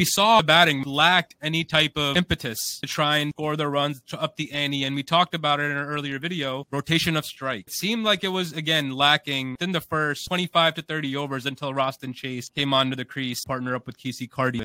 we saw batting lacked any type of impetus to try and score their runs to up the ante. And we talked about it in an earlier video, rotation of strike. It seemed like it was, again, lacking within the first 25 to 30 overs until Roston Chase came onto the crease, partner up with Keacy Carty.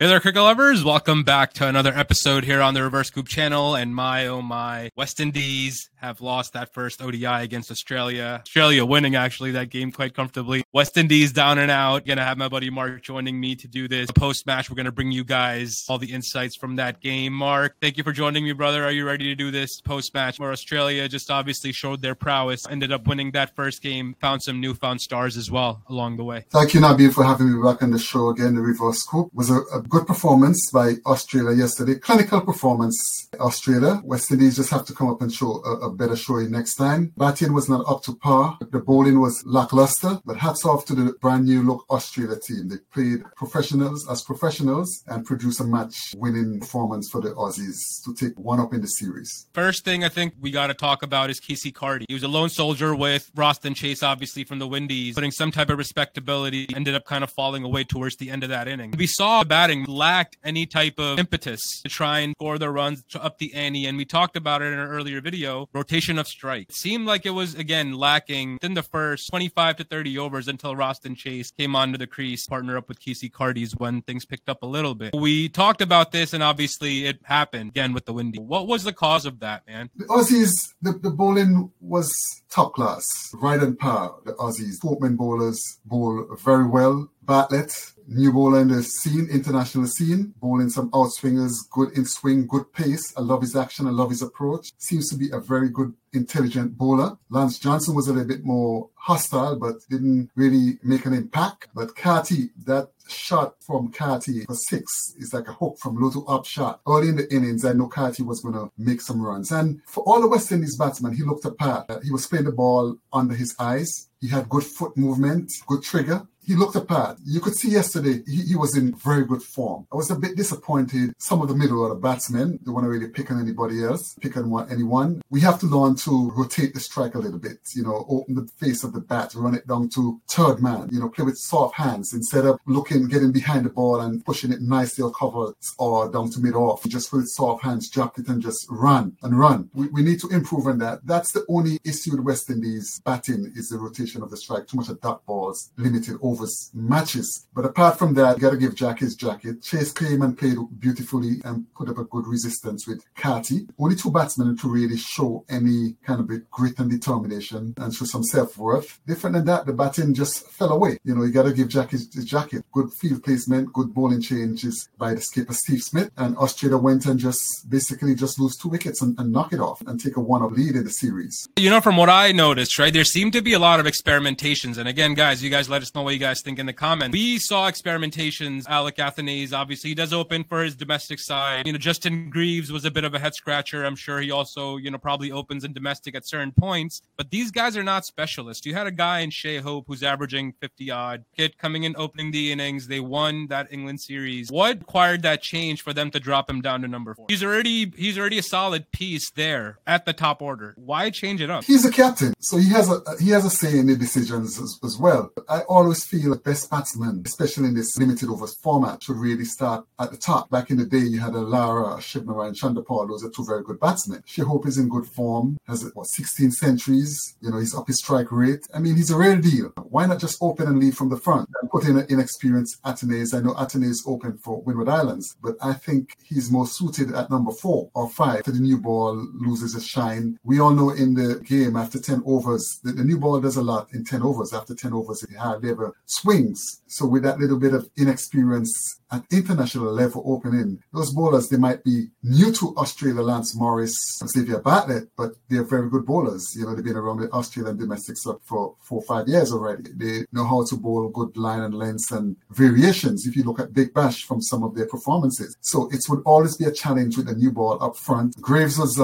Hey there, cricket lovers. Welcome back to another episode here on the Reverse Scoop channel. And my, oh my, West Indies have lost that first ODI against Australia. Australia winning, actually, that game quite comfortably. West Indies down and out. Going to have my buddy Mark joining me to do this. Post-match, we're going to bring you guys all the insights from that game. Mark, thank you for joining me, brother. Are you ready to do this post-match where Australia just obviously showed their prowess, ended up winning that first game, found some newfound stars as well along the way? Thank you, Nabil, for having me back on the show again. The Reverse Scoop was a good performance by Australia yesterday. Clinical performance, Australia. West Indies just have to come up and show a better showing next time. Batting was not up to par. The bowling was lackluster, but hats off to the brand new look Australia team. They played professionals as professionals and produced a match winning performance for the Aussies to take one up in the series. First thing I think we got to talk about is Keacy Carty. He was a lone soldier with Roston Chase, obviously from the Windies, putting some type of respectability, ended up kind of falling away towards the end of that inning. We saw batting lacked any type of impetus to try and score their runs to up the ante. And we talked about it in an earlier video, rotation of strike. It seemed like it was, again, lacking within the first 25 to 30 overs until Roston Chase came onto the crease, partner up with Keacy Carty's when things picked up a little bit. We talked about this, and obviously it happened again with the Windy. What was the cause of that, man? The Aussies, the bowling was top class, right on par. The Aussies, Portman bowlers bowl very well. Bartlett, new bowler in the scene, international scene, bowling some outswingers, good in swing, good pace. I love his action. I love his approach. Seems to be a very good, intelligent bowler. Lance Johnson was a little bit more hostile, but didn't really make an impact. But Carty, that shot from Carty for six is like a hook from low to up shot. Early in the innings, I know Carty was going to make some runs. And for all the West Indies batsmen, he looked apart. He was playing the ball under his eyes. He had good foot movement, good trigger. He looked apart. You could see yesterday he was in very good form. I was a bit disappointed. Some of the middle order batsmen, they weren't really picking anybody else, picking anyone. We have to learn to rotate the strike a little bit, you know, open the face of the bat, run it down to third man, you know, play with soft hands instead of looking, getting behind the ball and pushing it nicely or cover or down to mid-off. Just with soft hands, drop it and just run and run. We need to improve on that. That's the only issue with West Indies batting is the rotation of the strike. Too much of duck balls, limited matches. But apart from that, you got to give Jack his jacket. Chase came and played beautifully and put up a good resistance with Carty. Only two batsmen to really show any kind of grit and determination and show some self-worth. Different than that, the batting just fell away. You know, you got to give Jack his jacket. Good field placement, good bowling changes by the skipper Steve Smith. And Australia went and just basically just lose two wickets and knock it off and take a 1-up lead in the series. You know, from what I noticed, right, there seemed to be a lot of experimentations. And again, guys, you guys let us know what you guys think in the comments. We saw experimentations. Alick Athanaze, obviously, he does open for his domestic side. You know, Justin Greaves was a bit of a head scratcher. I'm sure he also, you know, probably opens in domestic at certain points. But these guys are not specialists. You had a guy in Shea Hope who's averaging 50-odd. Kid coming in, opening the innings. They won that England series. What required that change for them to drop him down to number 4? He's already a solid piece there at the top order. Why change it up? He's a captain, so he has a say in the decisions as well. I always feel the best batsmen, especially in this limited overs format, should really start at the top. Back in the day, you had a Lara, Shivnarine Chanderpaul. Those are two very good batsmen. Shea Hope is in good form, has, 16 centuries. You know, he's up his strike rate. I mean, he's a real deal. Why not just open and lead from the front and put in an inexperienced Athanaze? I know Athanaze opened for Windward Islands, but I think he's more suited at number 4 or 5 to the new ball loses its shine. We all know in the game after 10 overs, the new ball does a lot in 10 overs. After 10 overs, it hardly ever swings. So with that little bit of inexperience at international level opening, those bowlers, they might be new to Australia, Lance Morris, Xavier Bartlett, but they're very good bowlers. You know, they've been around the Australian domestic stuff for 4 or 5 years already. They know how to bowl good line and lengths and variations if you look at Big Bash from some of their performances. So it would always be a challenge with a new ball up front. Graves was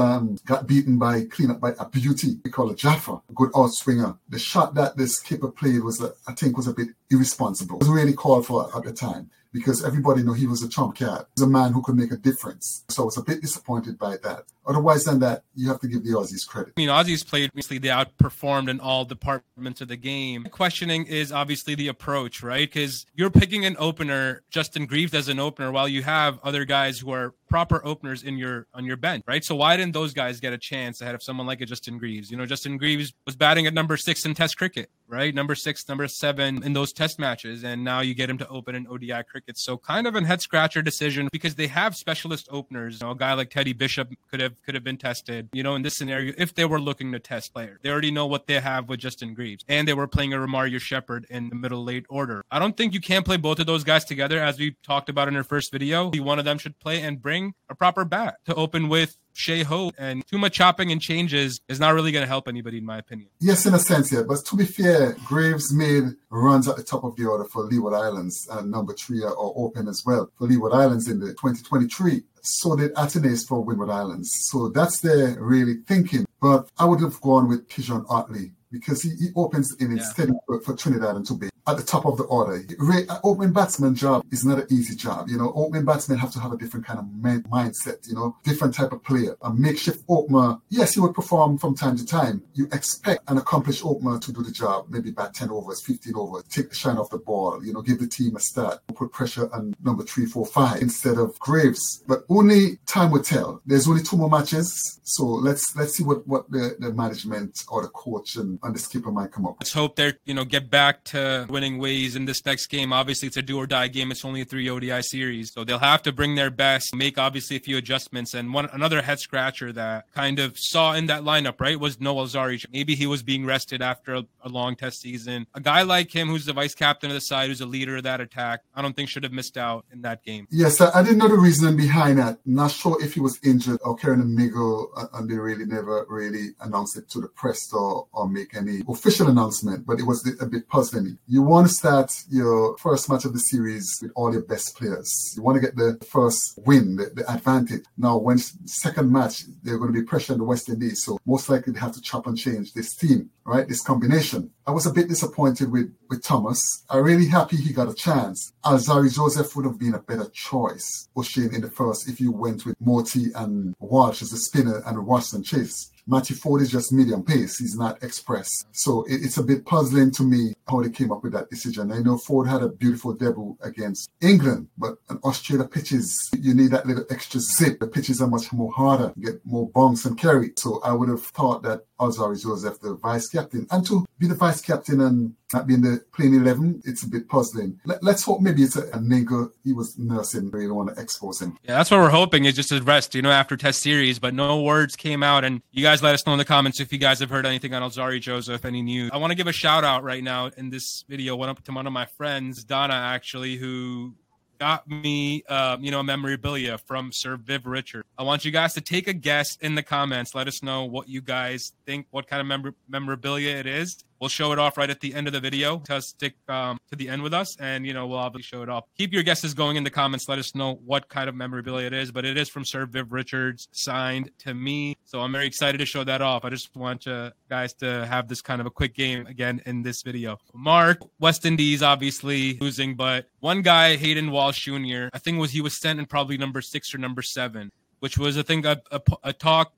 got beaten by cleanup by a beauty. We call it Jaffa, good outswinger. The shot that this skipper played was, I think, was a bit irresponsible. It was really called for at the time. because everybody knew he was a chump cat. He's a man who could make a difference. So I was a bit disappointed by that. Otherwise than that, you have to give the Aussies credit. I mean, Aussies played recently. They outperformed in all departments of the game. The questioning is obviously the approach, right? Because you're picking an opener, Justin Greaves as an opener, while you have other guys who are proper openers in on your bench, right? So why didn't those guys get a chance ahead of someone like a Justin Greaves? You know, Justin Greaves was batting at number 6 in Test cricket, right? Number 6, number 7 in those Test matches, and now you get him to open in ODI cricket. So kind of a head scratcher decision, because they have specialist openers. You know, a guy like Teddy Bishop could have been tested. You know, in this scenario, if they were looking to test player, they already know what they have with Justin Greaves, and they were playing a Romario Shepherd in the middle late order. I don't think you can play both of those guys together, as we talked about in our first video. One of them should play and bring a proper bat to open with Shea Hope, and too much chopping and changes is not really going to help anybody, in my opinion. Yes, in a sense, yeah. But to be fair, Greaves made runs at the top of the order for Leeward Islands, and number 3 are open as well for Leeward Islands in the 2023. So did Athanaze for Windward Islands. So that's their really thinking. But I would have gone with Keaton Otley, because he opens in instead for Trinidad and Tobago at the top of the order. Opening batsman job is not an easy job. You know, opening batsmen have to have a different kind of mindset, you know, different type of player. A makeshift opener, yes, he would perform from time to time. You expect an accomplished opener to do the job, maybe bat 10 overs, 15 overs, take the shine off the ball, you know, give the team a start, put pressure on number 3, 4, 5 instead of Greaves. But only time will tell. There's only 2 more matches. So let's see what the management or the coach and the skipper might come up with. Let's hope they get back to winning ways in this next game. Obviously, it's a do or die game. It's only a 3 ODI series, so they'll have to bring their best, make obviously a few adjustments. And another head scratcher that kind of saw in that lineup, right, was Alzarri. Maybe he was being rested after a long Test season. A guy like him, who's the vice captain of the side, who's a leader of that attack, I don't think should have missed out in that game. Yes, I didn't know the reasoning behind that. Not sure if he was injured or carrying a niggle, and they really never really announced it to the press or make any official announcement. But it was a bit puzzling. You want to start your first match of the series with all your best players. You want to get the first win, the advantage. Now, when second match, they're going to be pressuring the West Indies, so most likely they have to chop and change this team, right? This combination. I was a bit disappointed with Thomas. I'm really happy he got a chance. Alzarri Joseph would have been a better choice, O'Shane, in the first, if you went with Moti and Walsh as a spinner and Roston Chase. Matthew Ford is just medium pace. He's not express. So it's a bit puzzling to me how they came up with that decision. I know Ford had a beautiful debut against England, but an Australia pitches, you need that little extra zip. The pitches are much more harder, you get more bounce and carry. So I would have thought that Alzarri Joseph, the vice captain, and to be the vice captain and not being the plain 11, it's a bit puzzling. Let's hope maybe it's a niggle he was nursing. We don't want to expose him. Yeah, that's what we're hoping, is just a rest, after Test series. But no words came out, and you guys let us know in the comments if you guys have heard anything on Alzarri Joseph, any news. I want to give a shout out right now in this video. Went up to one of my friends, Donna, actually, who got me, a memorabilia from Sir Viv Richards. I want you guys to take a guess in the comments. Let us know what you guys think, what kind of memorabilia it is. We'll show it off right at the end of the video. Stick to the end with us, and, we'll obviously show it off. Keep your guesses going in the comments. Let us know what kind of memorabilia it is, but it is from Sir Viv Richards, signed to me. So I'm very excited to show that off. I just want you guys to have this kind of a quick game again in this video. Mark, West Indies obviously losing, but one guy, Hayden Walsh Jr., I think he was sent in probably number 6 or number 7. Which was, I think, a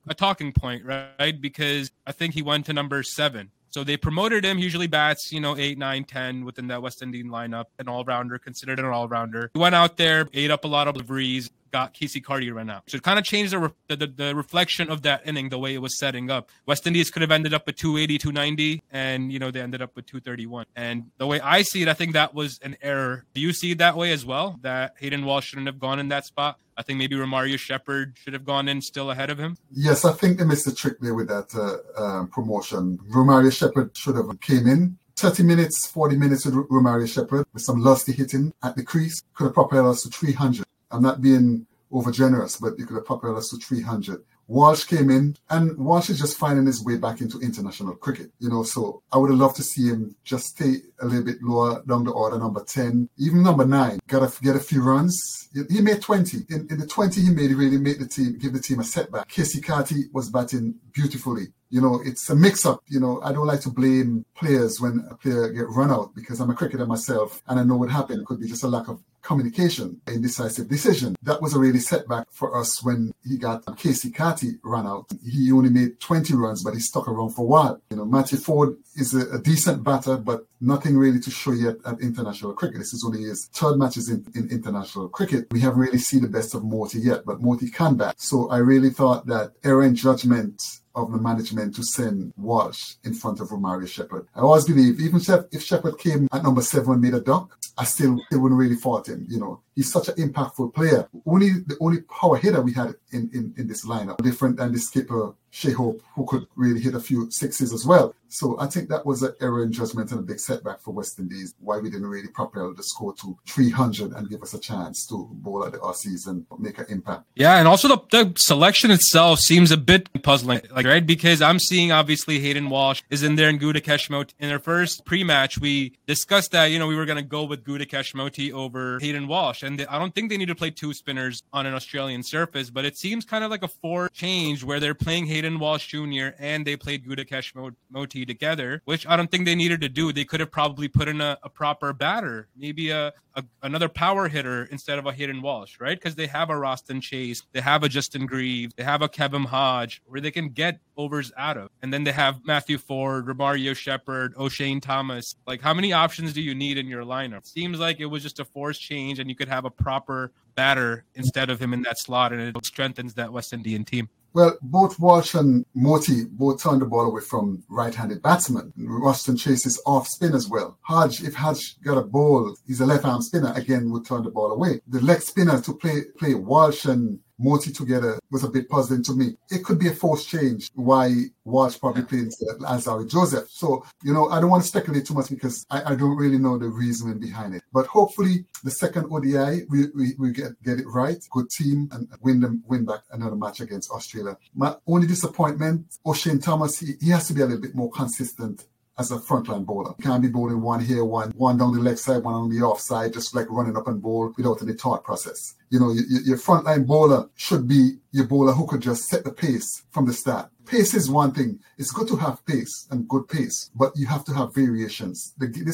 talking point, right? Because I think he went to number 7. So they promoted him. Usually bats, 8, 9, 10 within that West Indian lineup, an all-rounder, considered an all-rounder. He went out there, ate up a lot of deliveries, got Keacy Carty right now. So it kind of changed the reflection of that inning, the way it was setting up. West Indies could have ended up with 280, 290, and, they ended up with 231. And the way I see it, I think that was an error. Do you see it that way as well, that Hayden Walsh shouldn't have gone in that spot? I think maybe Romario Shepherd should have gone in still ahead of him. Yes, I think they missed the trick there with that promotion. Romario Shepherd should have came in. 30 minutes, 40 minutes with Romario Shepherd with some lusty hitting at the crease could have propelled us to 300. I'm not being over generous, but you could have propelled us to 300. Walsh came in, and Walsh is just finding his way back into international cricket, so I would have loved to see him just stay a little bit lower down the order, number 10, even number 9, get a few runs. He made 20. In the 20, he really made the team, give the team a setback. Keacy Carty was batting beautifully. It's a mix-up. I don't like to blame players when a player get run out, because I'm a cricketer myself, and I know what happened. It could be just a lack of communication, a decisive decision. That was a really setback for us when he got Keacy Carty run out. He only made 20 runs, but he stuck around for a while. You know, Matthew Ford is a decent batter, but nothing really to show yet at international cricket. This is only his third matches in international cricket. We haven't really seen the best of Moti yet, but Moti can bat. So I really thought that error in judgment of the management to send Walsh in front of Romario Shepherd. I always believe, even if Shepherd came at number 7 and made a duck, I still wouldn't really fault him, you know. He's such an impactful player. The only power hitter we had in this lineup, different than the skipper, Shea Hope, who could really hit a few sixes as well. So I think that was an error in judgment and a big setback for West Indies, why we didn't really propel the score to 300 and give us a chance to bowl at the Aussies and make an impact. Yeah, and also the selection itself seems a bit puzzling, right? Because I'm seeing, obviously, Hayden Walsh is in there and Gudakesh Moti. In our first pre-match, we discussed that, you know, we were going to go with Gudakesh Moti over Hayden Walsh. And I don't think they need to play two spinners on an Australian surface, but it seems kind of like a forward change where they're playing Hayden Walsh Jr. and they played Gudakesh Moti together, which I don't think they needed to do. They could have probably put in a proper batter, maybe another power hitter instead of a Hayden Walsh, right? Because they have a Roston Chase, they have a Justin Greaves, they have a Kevin Hodge, where they can get overs out of. And then they have Matthew Ford, Romario Shepherd, O'Shane Thomas. Like, how many options do you need in your lineup? Seems like it was just a forced change, and you could have a proper batter instead of him in that slot, and it strengthens that West Indian team. Well, both Walsh and Moti both turned the ball away from right-handed batsmen. Roston Chase is off spin as well. Hodge, if Hodge got a ball, he's a left-arm spinner, again, would turn the ball away. The leg spinner to play Walsh and Moti together was a bit puzzling to me. It could be a forced change why Walsh probably played Alzarri Joseph. So, you know, I don't want to speculate too much because I don't really know the reasoning behind it. But hopefully the second ODI, we get it right. Good team and win back another match against Australia. My only disappointment, O'Shane Thomas, he has to be a little bit more consistent as a frontline bowler. Can't be bowling one here, one down the leg side, one on the off side, just like running up and bowl without any thought process. You know, your frontline bowler should be your bowler who could just set the pace from the start. Pace is one thing. It's good to have pace and good pace, but you have to have variations. The game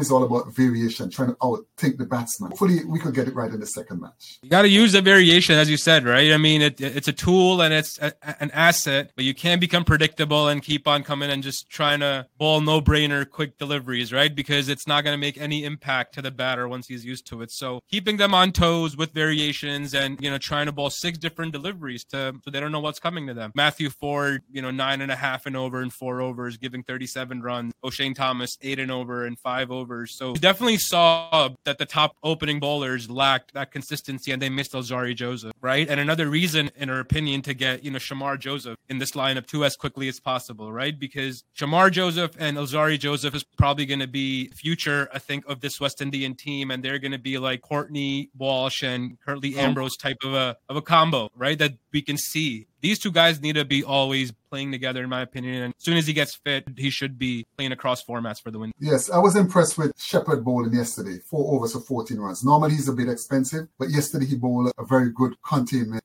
is all about variation, trying to outthink the batsman. Hopefully, we could get it right in the second match. You got to use the variation, as you said, right? I mean, it's a tool and it's an asset, but you can't become predictable and keep on coming and just trying to ball no-brainer quick deliveries, right? Because it's not going to make any impact to the batter once he's used to it. So keeping them on toes with variations and, you know, trying to bowl 6 different deliveries so they don't know what's coming to them. Matthew Ford, you know, 9.5 and over and 4 overs, giving 37 runs. O'Shane Thomas, 8 and over and 5 overs. So you definitely saw that the top opening bowlers lacked that consistency and they missed Alzarri Joseph, right? And another reason, in her opinion, to get, you know, Shamar Joseph in this lineup too as quickly as possible, right? Because Shamar Joseph and Alzarri Joseph is probably going to be future, I think, of this West Indian team, and they're going to be like Courtney Walsh and Curtly Ambrose type of a combo, right? That we can see. These two guys need to be always playing together, in my opinion. And as soon as he gets fit, he should be playing across formats for the win. Yes, I was impressed with Shepherd bowling yesterday. 4 overs of 14 runs. Normally, he's a bit expensive, but yesterday he bowled a very good containing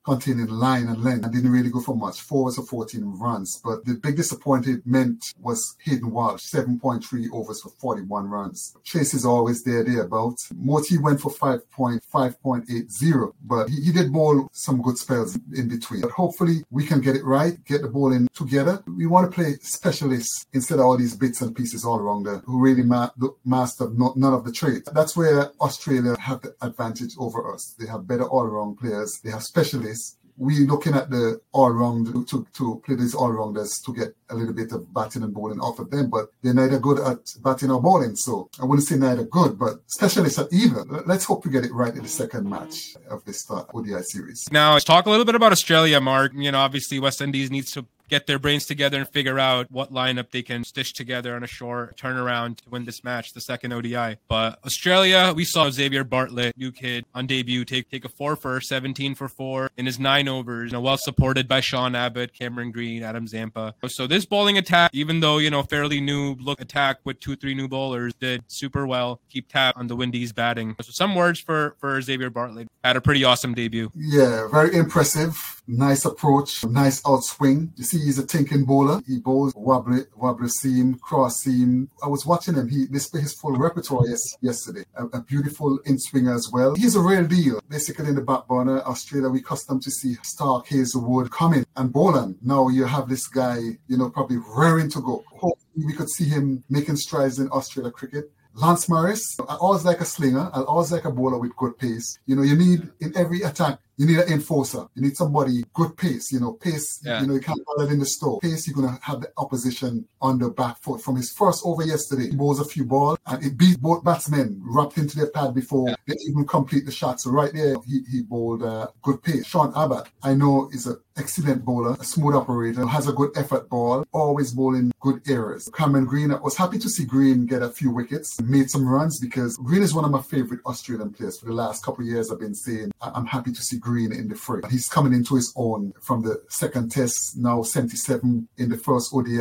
line and length and didn't really go for much. 4 overs of 14 runs. But the big disappointment was Hayden Walsh. 7.3 overs for 41 runs. Chase is always thereabouts. Moti went for 5.80, but he did bowl some good spells in between. But hopefully, we can get it right, get the ball in together. We want to play specialists instead of all these bits and pieces all around there who really master none of the trade. That's where Australia have the advantage over us. They have better all-around players. They have specialists. We're looking at the all-round to play these all-rounders to get a little bit of batting and bowling off of them, but they're neither good at batting or bowling. So I wouldn't say neither good, but specialists at even. Let's hope we get it right in the second match of this ODI series. Now, let's talk a little bit about Australia, Mark. You know, obviously West Indies needs to get their brains together and figure out what lineup they can stitch together on a short turnaround to win this match, the second ODI. But Australia, we saw Xavier Bartlett, new kid on debut, take a 4 for 17 for 4 in his 9 overs, you know, well supported by Sean Abbott, Cameron Green, Adam Zampa. So this bowling attack, even though, you know, fairly new look attack with 2-3 new bowlers, did super well, keep tab on the Windies batting. So some words for Xavier Bartlett. Had a pretty awesome debut. Yeah, very impressive. Nice approach, nice outswing. You see, he's a thinking bowler. He bowls wobbly seam, cross seam. I was watching him. He displayed his full repertoire yesterday. A beautiful in-swinger as well. He's a real deal. Basically, in the back burner, Australia, we're accustomed to see Stark, Hazelwood, Cummins, and Boland. Now you have this guy, you know, probably raring to go. Hopefully, we could see him making strides in Australia cricket. Lance Morris, I always like a slinger. I always like a bowler with good pace. You know, you need, in every attack, you need an enforcer. You need somebody, good pace, you know, you know, you can't put it in the store. Pace, you're going to have the opposition on the back foot. From his first over yesterday, he bowls a few balls, and it beat both batsmen, wrapped into their pad before they even complete the shot. So right there, he bowled good pace. Sean Abbott, I know, is an excellent bowler, a smooth operator, has a good effort ball, always bowling good errors. Cameron Green, I was happy to see Green get a few wickets, made some runs, because Green is one of my favorite Australian players. For the last couple of years, I've been saying, I'm happy to see Green in the fray. He's coming into his own from the second test, now 77 in the first ODI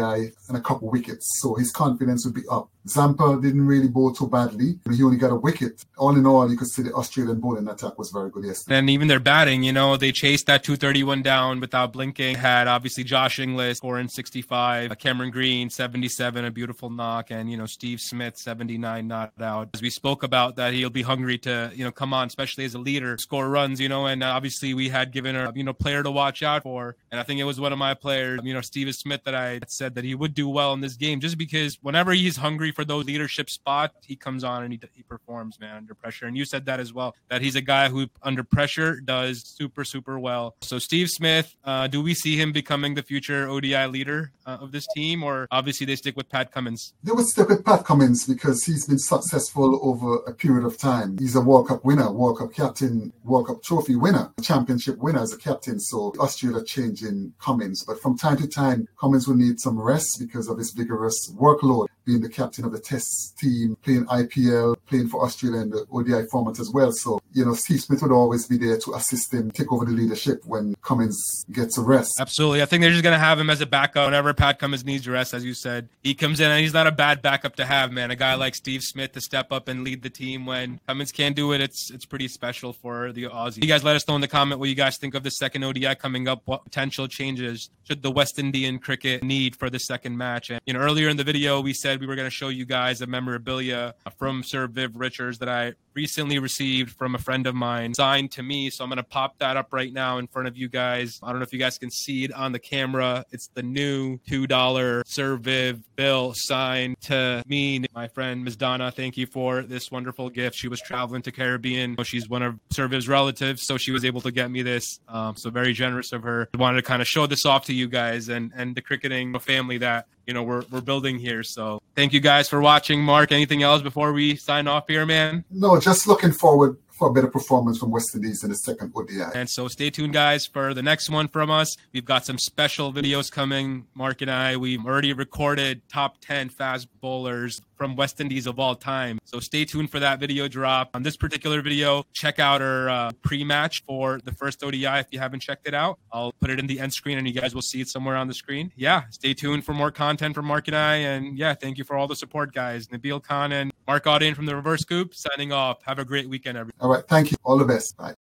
and a couple wickets. So his confidence would be up. Zampa didn't really bowl too badly. He only got a wicket. All in all, you could see the Australian bowling attack was very good yesterday. And even their batting, you know, they chased that 231 down without blinking. Had obviously Josh Inglis, 465, Cameron Green, 77, a beautiful knock, and, you know, Steve Smith, 79, not out. As we spoke about that, he'll be hungry to, you know, come on, especially as a leader, score runs, you know, and obviously we had given a, you know, player to watch out for. And I think it was one of my players, you know, Steve Smith, that I said that he would do well in this game, just because whenever he's hungry for those leadership spots, he comes on and he performs, man, under pressure. And you said that as well, that he's a guy who under pressure does super well. So Steve Smith, do we see him becoming the future ODI leader of this team, or obviously they stick with Pat Cummins? They would stick with Pat Cummins because he's been successful over a period of time. He's a World Cup winner, World Cup captain, World Cup trophy winner, championship winner as a captain. So Australia changing Cummins, but from time to time Cummins will need some rest because of his vigorous workload, being the captain of the test team, playing IPL, playing for Australia in the ODI format as well. So, you know, Steve Smith would always be there to assist him, take over the leadership when Cummins gets a rest. Absolutely. I think they're just going to have him as a backup whenever Pat Cummins needs rest. As you said, he comes in and he's not a bad backup to have, man. A guy like Steve Smith to step up and lead the team when Cummins can't do it. It's pretty special for the Aussies. You guys let us know in the comment what you guys think of the second ODI coming up. What potential changes should the West Indian cricket need for the second match? And, you know, earlier in the video, we said we were going to show you guys a memorabilia from Sir Viv Richards that I recently received from a friend of mine, signed to me. So I'm going to pop that up right now in front of you guys. I don't know if you guys can see it on the camera. It's the new $2 Sir Viv bill signed to me. My friend, Ms. Donna, thank you for this wonderful gift. She was traveling to Caribbean. She's one of Sir Viv's relatives, so she was able to get me this. So very generous of her. I wanted to kind of show this off to you guys and the cricketing family that, you know, we're building here. So thank you guys for watching. Mark, anything else before we sign off here, man? No, just looking forward for a better performance from West Indies in the second ODI. And so stay tuned, guys, for the next one from us. We've got some special videos coming. Mark and I, we've already recorded top 10 fast bowlers from West Indies of all time. So stay tuned for that video drop. On this particular video, check out our pre-match for the first ODI if you haven't checked it out. I'll put it in the end screen and you guys will see it somewhere on the screen. Yeah, stay tuned for more content from Mark and I. And yeah, thank you for all the support, guys. Nabil Khan and Mark Audain from the Reverse Scoop signing off. Have a great weekend, everybody. All right, thank you. All the best. Bye.